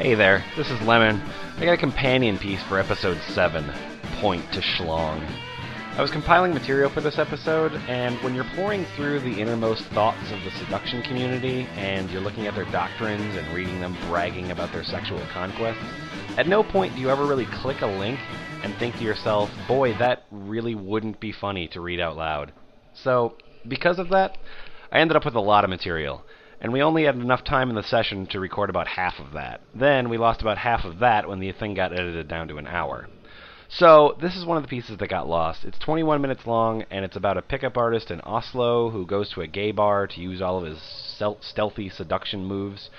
Hey there, this is Lemon. I got a companion piece for episode 7, Point to Schlong. I was compiling material for this episode, and when you're pouring through the innermost thoughts of the seduction community, and you're looking at their doctrines and reading them bragging about their sexual conquests, at no point do you ever really click a link and think to yourself, boy, that really wouldn't be funny to read out loud. So, because of that, I ended up with a lot of material. And we only had enough time in the session to record about half of that. Then we lost about half of that when the thing got edited down to an hour. So this is one of the pieces that got lost. It's 21 minutes long, and it's about a pickup artist in Oslo who goes to a gay bar to use all of his stealthy seduction moves.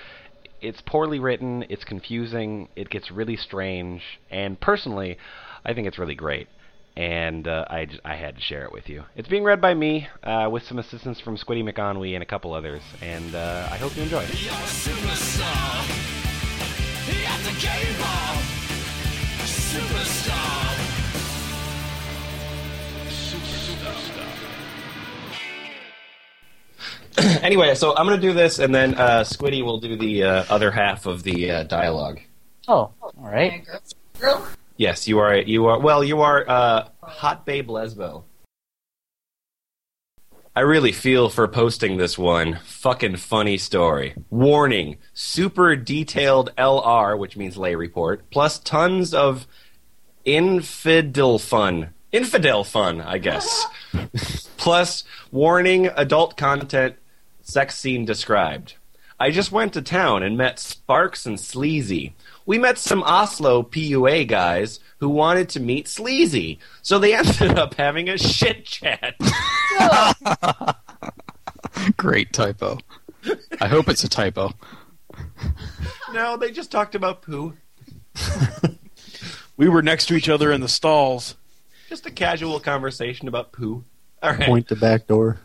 It's poorly written, it's confusing, it gets really strange, and personally, I think it's really great. And I had to share it with you. It's being read by me, with some assistance from Squiddy McAnwee and a couple others, and I hope you enjoy it. You're a superstar. At the game ball. Superstar. Superstar. Anyway, so I'm going to do this, and then Squiddy will do the other half of the dialogue. Oh, all right. Girl? Yes, you are Hot Babe Lesbo. I really feel for posting this one. Fucking funny story. Warning, super detailed LR, which means lay report, plus tons of infidel fun. Infidel fun, I guess. Plus, warning, adult content, sex scene described. I just went to town and met Sparks and Sleazy. We met some Oslo PUA guys who wanted to meet Sleazy, so they ended up having a shit chat. Great typo. I hope it's a typo. No, they just talked about poo. We were next to each other in the stalls. Just a casual conversation about poo. All right. Point the back door.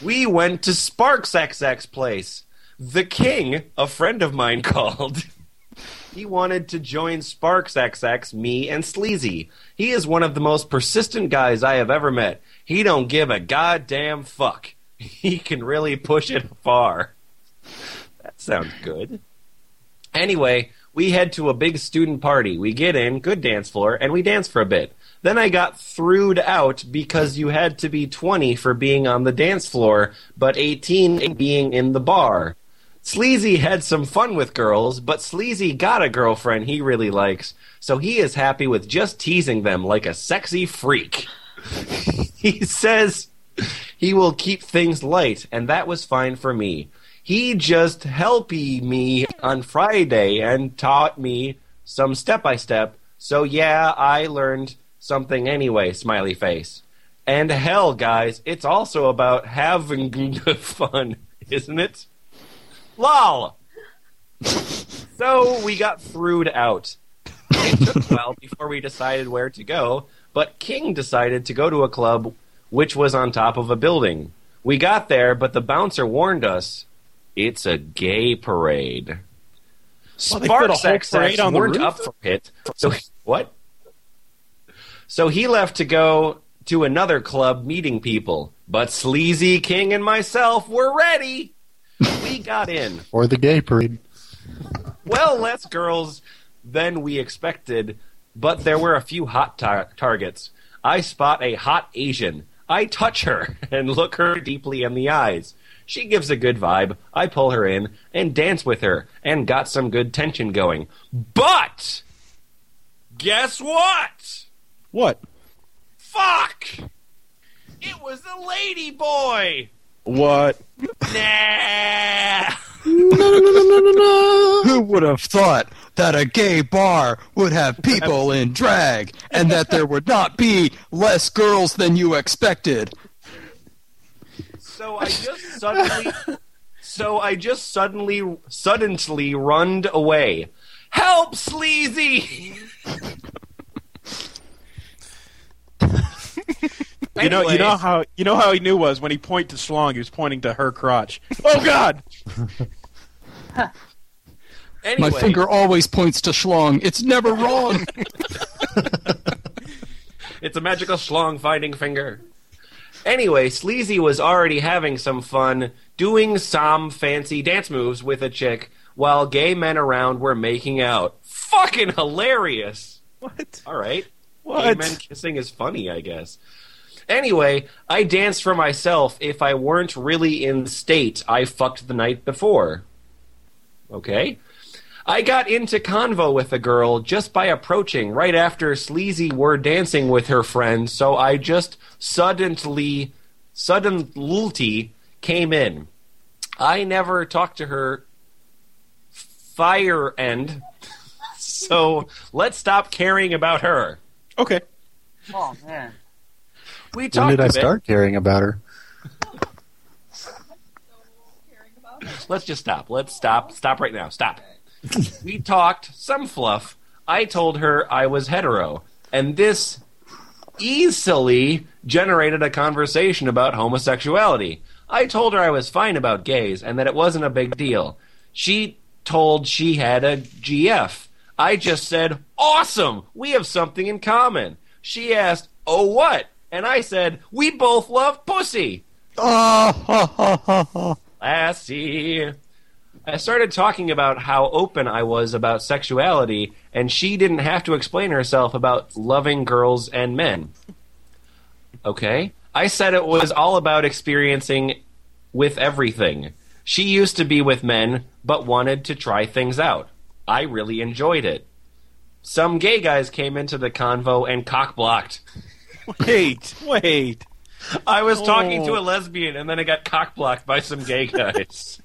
We went to Sparks XX place. The King, a friend of mine, called. He wanted to join Sparks XX, me, and Sleazy. He is one of the most persistent guys I have ever met. He don't give a goddamn fuck. He can really push it far. That sounds good. Anyway, we head to a big student party. We get in, good dance floor, and we dance for a bit. Then I got threwed out because you had to be 20 for being on the dance floor, but 18 being in the bar. Sleazy had some fun with girls, but Sleazy got a girlfriend he really likes, so he is happy with just teasing them like a sexy freak. He says he will keep things light, and that was fine for me. He just helped me on Friday and taught me some step-by-step, so yeah, I learned something anyway, smiley face. And hell, guys, it's also about having fun, isn't it? LOL! So we got threwed out. It took a while before we decided where to go, but King decided to go to a club which was on top of a building. We got there, but the bouncer warned us, it's a gay parade. Well, Sparks weren't up for it. So, what? So he left to go to another club meeting people. But Sleazy, King, and myself were ready. We got in. Or the gay parade. Well, less girls than we expected, but there were a few hot targets. I spot a hot Asian. I touch her and look her deeply in the eyes. She gives a good vibe. I pull her in and dance with her and got some good tension going. But guess what? What? Fuck! It was the lady boy! What? Nah! No. Who would have thought that a gay bar would have people in drag and that there would not be less girls than you expected? So I just suddenly runned away. Help, Sleazy! You know how he knew was when he pointed to Schlong, he was pointing to her crotch. Oh God! Anyway. My finger always points to Schlong. It's never wrong. It's a magical Schlong finding finger. Anyway, Sleazy was already having some fun doing some fancy dance moves with a chick while gay men around were making out. Fucking hilarious. What? All right. What? Gay men kissing is funny, I guess. Anyway, I danced for myself. If I weren't really in state, I fucked the night before. Okay. I got into convo with a girl just by approaching right after Sleazy were dancing with her friends, so I just suddenly came in. I never talked to her fire end, so let's stop caring about her. Okay. Oh, man. We talked when did I start caring about her? Let's just stop. Let's stop. Stop right now. Stop. We talked some fluff. I told her I was hetero, and this easily generated a conversation about homosexuality. I told her I was fine about gays and that it wasn't a big deal. She told she had a GF. I just said, awesome, we have something in common. She asked, oh, what? And I said, we both love pussy. Lassie. I started talking about how open I was about sexuality, and she didn't have to explain herself about loving girls and men. Okay? I said it was all about experiencing with everything. She used to be with men, but wanted to try things out. I really enjoyed it. Some gay guys came into the convo and cock-blocked. Wait. I was talking to a lesbian, and then I got cock-blocked by some gay guys.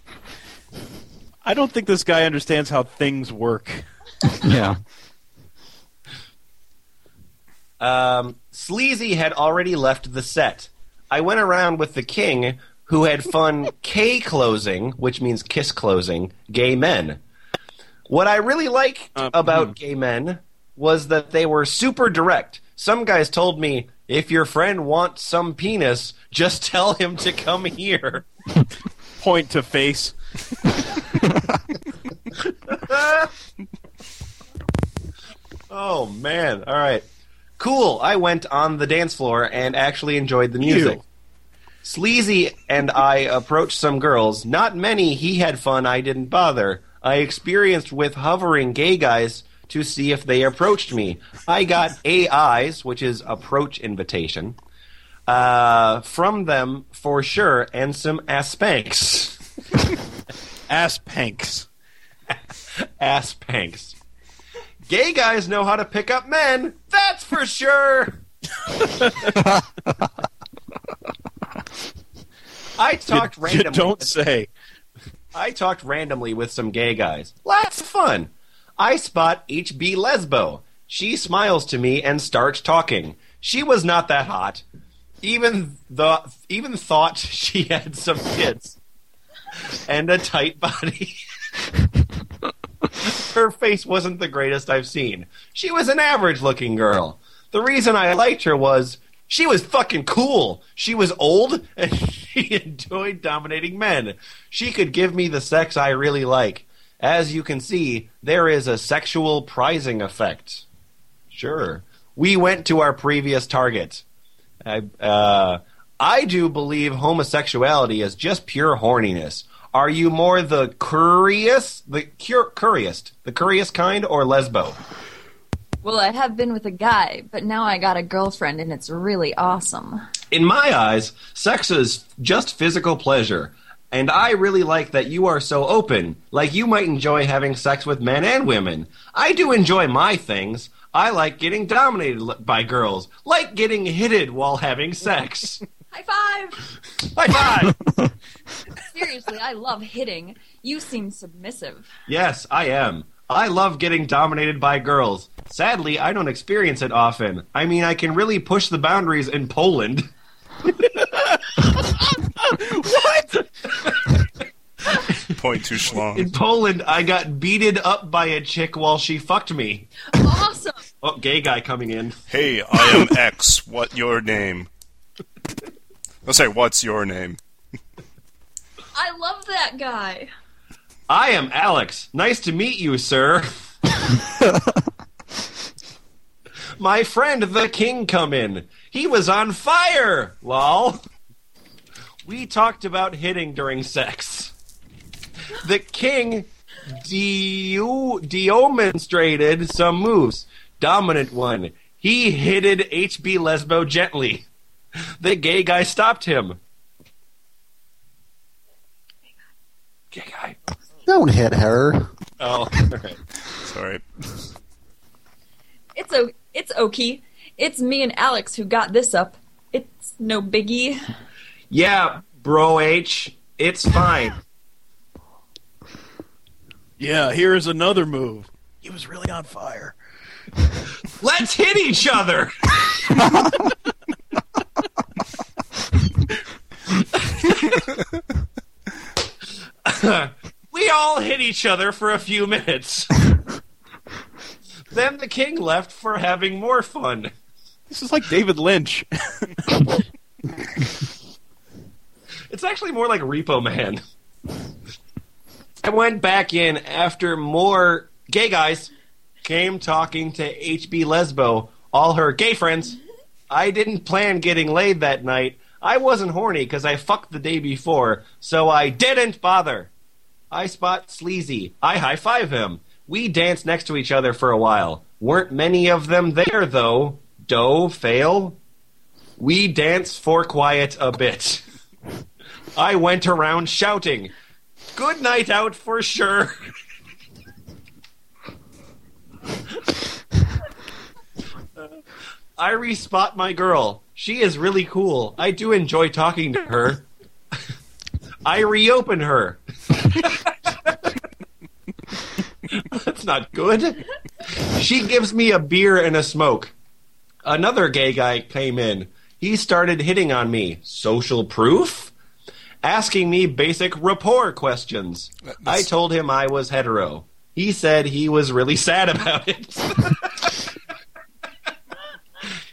I don't think this guy understands how things work. Yeah. Sleazy had already left the set. I went around with the king, who had fun K-closing, which means kiss-closing, gay men. What I really liked about gay men was that they were super direct. Some guys told me, if your friend wants some penis, just tell him to come here. Point to face. Oh man, alright. Cool, I went on the dance floor and actually enjoyed the music. Ew. Sleazy and I approached some girls. Not many, he had fun, I didn't bother. I experienced with hovering gay guys to see if they approached me. I got AIs, which is approach invitation, from them for sure, and some ass-panks. Ass-panks. Ass-panks. Gay guys know how to pick up men, that's for sure! I talked randomly with some gay guys. Lots of fun. I spot HB Lesbo. She smiles to me and starts talking. She was not that hot. Even thought she had some kids. And a tight body. Her face wasn't the greatest I've seen. She was an average-looking girl. The reason I liked her was she was fucking cool. She was old, and she enjoyed dominating men. She could give me the sex I really like. As you can see, there is a sexual prizing effect. Sure. We went to our previous target. I do believe homosexuality is just pure horniness. Are you more the curious kind, or lesbo? Well, I have been with a guy, but now I got a girlfriend, and it's really awesome. In my eyes, sex is just physical pleasure, and I really like that you are so open. Like, you might enjoy having sex with men and women. I do enjoy my things. I like getting dominated by girls. Like getting hitted while having sex. High five! High five! Seriously, I love hitting. You seem submissive. Yes, I am. I love getting dominated by girls. Sadly, I don't experience it often. I mean, I can really push the boundaries in Poland. What? Point to schlong. In Poland, I got beated up by a chick while she fucked me. Awesome. Oh, gay guy coming in. Hey, I am X. What your name? Let's say, what's your name? I love that guy. I am Alex. Nice to meet you, sir. my friend the King come in. He was on fire, lol. We talked about hitting during sex. The King demonstrated some moves. Dominant one. He hitted HB Lesbo gently. The gay guy stopped him. Gay guy. Don't hit her. Oh, right. Sorry. It's okay. It's me and Alex who got this up. It's no biggie. Yeah, bro H. It's fine. Yeah, here's another move. He was really on fire. Let's hit each other! We all hit each other for a few minutes. Then the King left for having more fun. This is like David Lynch. It's actually more like Repo Man. I went back in after more gay guys came talking to HB Lesbo, all her gay friends. I didn't plan getting laid that night. I wasn't horny because I fucked the day before, so I didn't bother. I spot Sleazy. I high-five him. We danced next to each other for a while. Weren't many of them there, though. Doe, fail. We danced for quiet a bit. I went around shouting, "Good night out for sure." I re-spot my girl. She is really cool. I do enjoy talking to her. I reopen her. That's not good. She gives me a beer and a smoke. Another gay guy came in. He started hitting on me. Social proof? Asking me basic rapport questions. I told him I was hetero. He said he was really sad about it.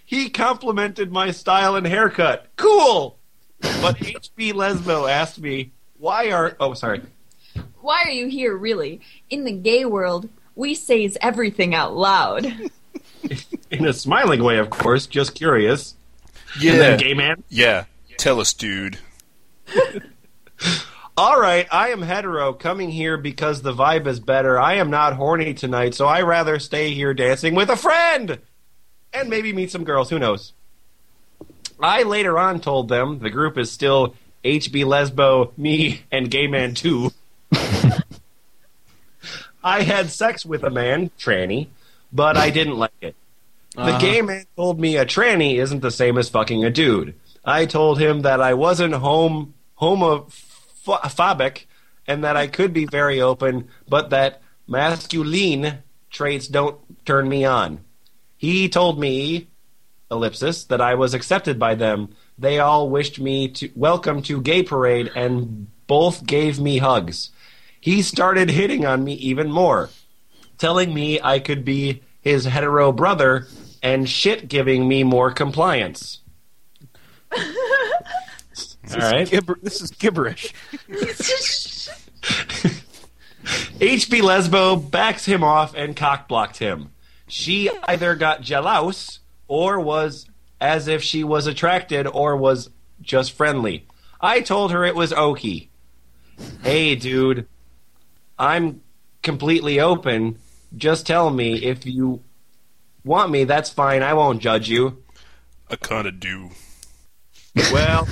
He complimented my style and haircut. Cool! But HB Lesbo asked me, Why are you here, really? In the gay world, we says everything out loud. In a smiling way, of course, just curious. Yeah. And then gay man? Yeah. Tell us, dude. All right, I am hetero, coming here because the vibe is better. I am not horny tonight, so I rather stay here dancing with a friend. And maybe meet some girls, who knows. I later on told them the group is still HB Lesbo, me, and Gay Man 2. I had sex with a man, tranny, but I didn't like it. The gay man told me a tranny isn't the same as fucking a dude. I told him that I wasn't homophobic and that I could be very open, but that masculine traits don't turn me on. He told me, ellipsis, that I was accepted by them. They all wished me to welcome to gay parade and both gave me hugs. He started hitting on me even more, telling me I could be his hetero brother and shit giving me more compliance. All right. This is gibberish. HB Lesbo backs him off and cock-blocked him. She either got jealous or was as if she was attracted or was just friendly. I told her it was okay. Hey, dude, I'm completely open. Just tell me if you want me. That's fine. I won't judge you. I kind of do. Well,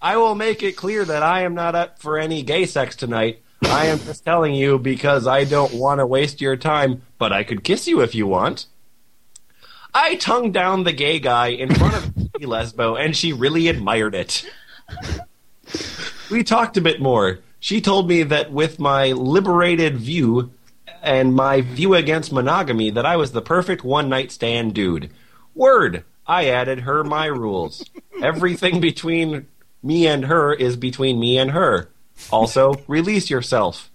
I will make it clear that I am not up for any gay sex tonight. I am just telling you because I don't want to waste your time, but I could kiss you if you want. I tongued down the gay guy in front of Lesbo, and she really admired it. We talked a bit more. She told me that with my liberated view and my view against monogamy that I was the perfect one-night stand dude. Word, I added her my rules. Everything between me and her is between me and her. Also, release yourself.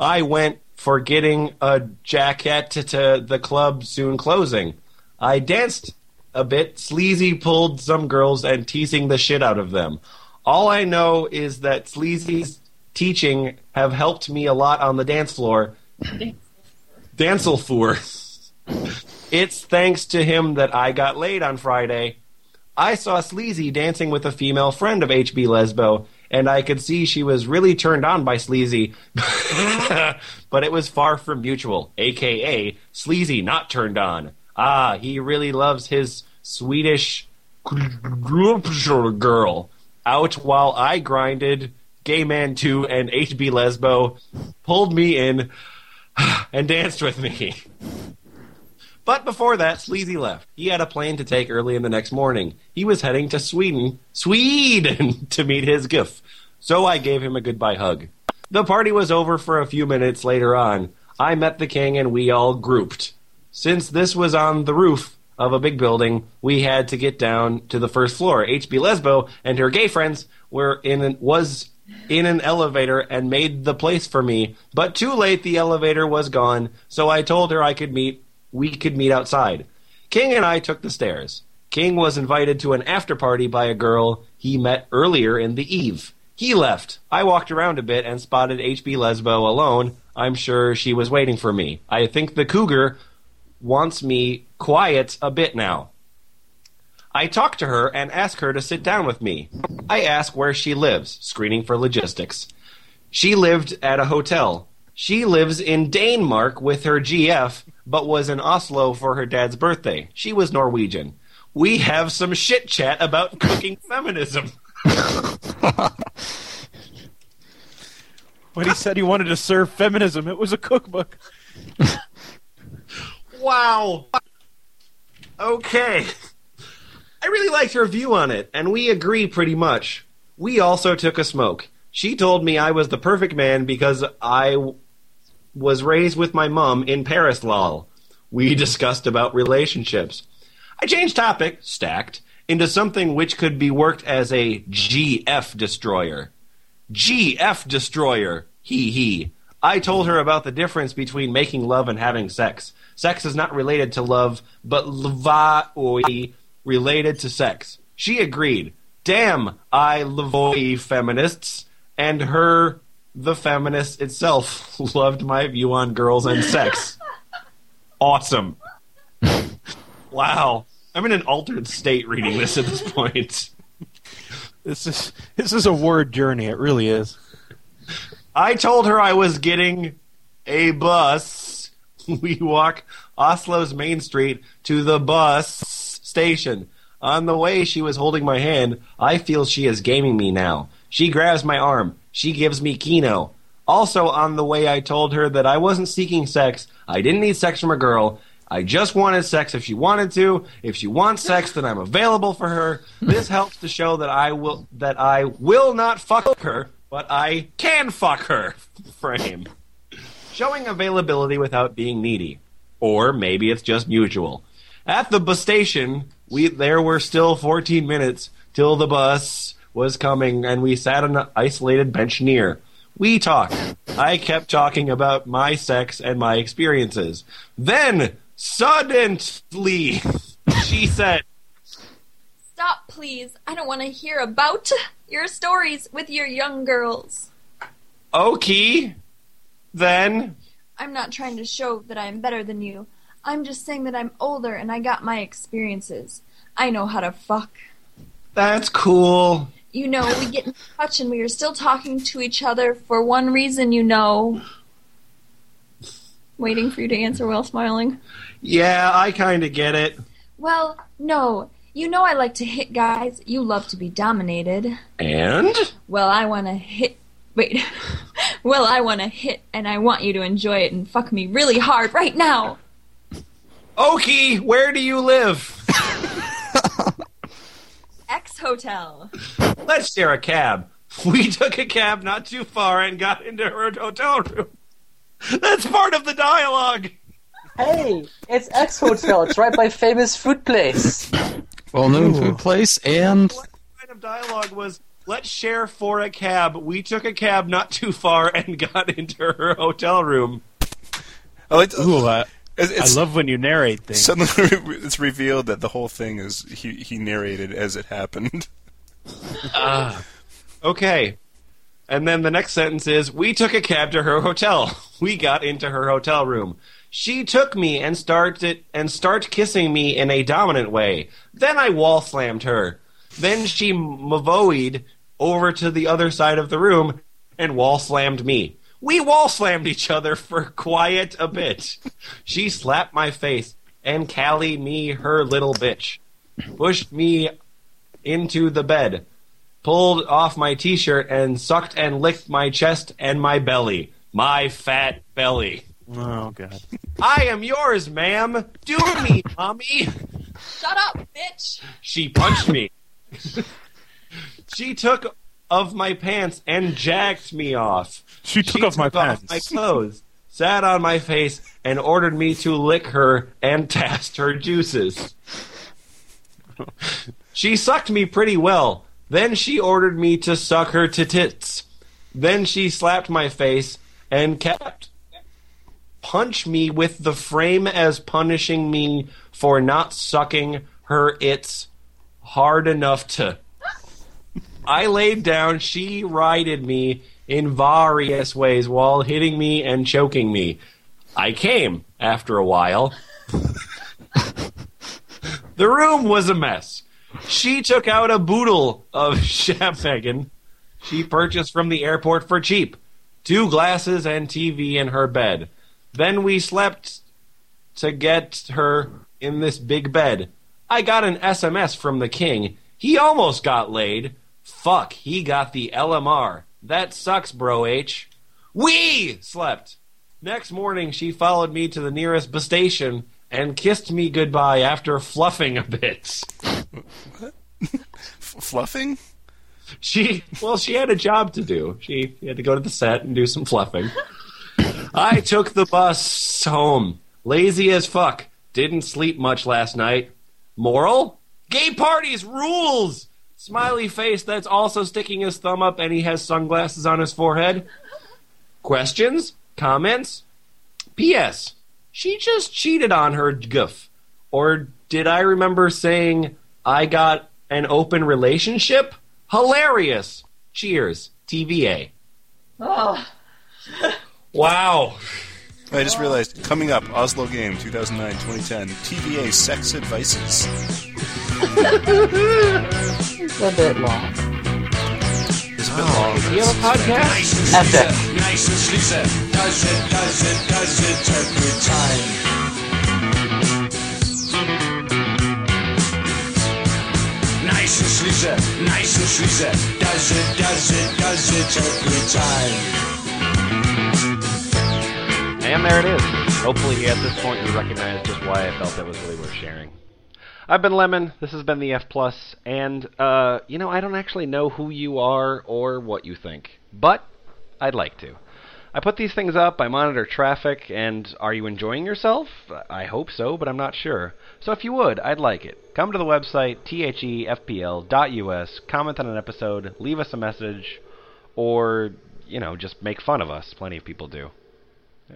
I went for getting a jacket to the club soon closing. I danced a bit, Sleazy pulled some girls and teasing the shit out of them. All I know is that Sleazy's teaching have helped me a lot on the dance floor. Dancel for It's thanks to him that I got laid on Friday. I saw Sleazy dancing with a female friend of HB Lesbo, and I could see she was really turned on by Sleazy, but it was far from mutual, a.k.a. Sleazy not turned on. Ah, he really loves his Swedish girl. Out while I grinded, Gay Man 2 and HB Lesbo pulled me in and danced with me. But before that, Sleazy left. He had a plane to take early in the next morning. He was heading to Sweden, to meet his GIF. So I gave him a goodbye hug. The party was over for a few minutes later on. I met the king and we all grouped. Since this was on the roof of a big building, we had to get down to the first floor. HB Lesbo and her gay friends were in an elevator and made the place for me. But too late, the elevator was gone, so I told her we could meet outside. King and I took the stairs. King was invited to an after party by a girl he met earlier in the eve. He left. I walked around a bit and spotted HB Lesbo alone. I'm sure she was waiting for me. I think the cougar wants me quiet a bit now. I talked to her and asked her to sit down with me. I asked where she lives, screening for logistics. She lived at a hotel. She lives in Denmark with her GF, but was in Oslo for her dad's birthday. She was Norwegian. We have some shit chat about cooking feminism. When he said he wanted to serve feminism, it was a cookbook. Wow. Okay. I really liked her view on it, and we agree pretty much. We also took a smoke. She told me I was the perfect man because I was raised with my mom in Paris, lol. We discussed about relationships. I changed topic, stacked, into something which could be worked as a GF destroyer. GF destroyer, he. I told her about the difference between making love and having sex. Sex is not related to love, but lvoi related to sex. She agreed. Damn, I lvoi feminists, and her... the feminist itself loved my view on girls and sex. Awesome. Wow. I'm in an altered state reading this at this point. This is a word journey. It really is. I told her I was getting a bus. We walk Oslo's main street to the bus station. On the way, she was holding my hand. I feel she is gaming me now. She grabs my arm. She gives me Kino. Also on the way, I told her that I wasn't seeking sex. I didn't need sex from a girl. I just wanted sex if she wanted to. If she wants sex, then I'm available for her. This helps to show that I will not fuck her, but I can fuck her. Frame. Showing availability without being needy. Or maybe it's just mutual. At the bus station, there were still 14 minutes till the bus was coming, and we sat on an isolated bench near. We talked. I kept talking about my sex and my experiences. Then, suddenly, she said, "Stop, please. I don't want to hear about your stories with your young girls." Okay, then. I'm not trying to show that I'm better than you. I'm just saying that I'm older and I got my experiences. I know how to fuck. That's cool. You know, we get in touch and we are still talking to each other for one reason, you know. Waiting for you to answer while smiling. Yeah, I kind of get it. Well, no. You know I like to hit guys. You love to be dominated. And? Well, I want to hit. Wait. Well, I want to hit, and I want you to enjoy it and fuck me really hard right now. Okie, where do you live? Hotel. Let's share a cab. We took a cab not too far and got into her hotel room. That's part of the dialogue. Hey, it's X Hotel. It's right by famous food place. Well-known food place and... What kind of dialogue was, let's share for a cab. We took a cab not too far and got into her hotel room. I like to... Ooh, I love when you narrate things. Suddenly it's revealed that the whole thing is he narrated as it happened. Okay. And then the next sentence is, we took a cab to her hotel. We got into her hotel room. She took me and started kissing me in a dominant way. Then I wall slammed her. Then she mavoed over to the other side of the room and wall slammed me. We wall slammed each other for quite a bit. She slapped my face and Callie me her little bitch. Pushed me into the bed. Pulled off my t-shirt and sucked and licked my chest and my belly. My fat belly. Oh, God. I am yours, ma'am. Do me, mommy. Shut up, bitch. She punched me. She took off my pants and jacked me off. She took off my clothes, sat on my face, and ordered me to lick her and taste her juices. She sucked me pretty well. Then she ordered me to suck her tits. Then she slapped my face and kept punch me with the frame as punishing me for not sucking her it's hard enough to. I laid down. She rided me in various ways while hitting me and choking me. I came after a while. The room was a mess. She took out a boodle of champagne she purchased from the airport for cheap. 2 glasses and TV in her bed. Then we slept to get her in this big bed. I got an SMS from the king. He almost got laid. Fuck, he got the LMR. That sucks, bro H. We slept. Next morning, she followed me to the nearest bus station and kissed me goodbye after fluffing a bit. What? Fluffing? She had a job to do. She had to go to the set and do some fluffing. I took the bus home. Lazy as fuck. Didn't sleep much last night. Moral? Gay parties rules! Smiley face that's also sticking his thumb up and he has sunglasses on his forehead. Questions? Comments? P.S. She just cheated on her goof. Or did I remember saying I got an open relationship? Hilarious. Cheers. TVA. Oh. Wow. I just realized, coming up, Oslo Game 2009-2010, TVA Sex Advices. It's a bit long. It's a bit long. Do you have a podcast? That's it. Nice and sleazy. Does it every time. Nice and sleazy. Does it every time. And there it is. Hopefully at this point you recognize just why I felt that was really worth sharing. I've been Lemon, this has been the F Plus, and, I don't actually know who you are or what you think, but I'd like to. I put these things up, I monitor traffic, and are you enjoying yourself? I hope so, but I'm not sure. So if you would, I'd like it. Come to the website, thefpl.us, comment on an episode, leave us a message, or, just make fun of us. Plenty of people do.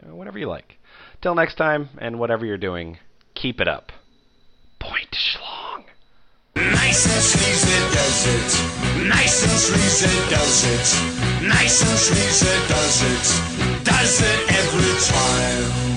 Whatever you like. Till next time, and whatever you're doing, keep it up. Point schlong. Nice and sleazy does it. Nice and sleazy does it. Nice and sleazy does it. Does it every time.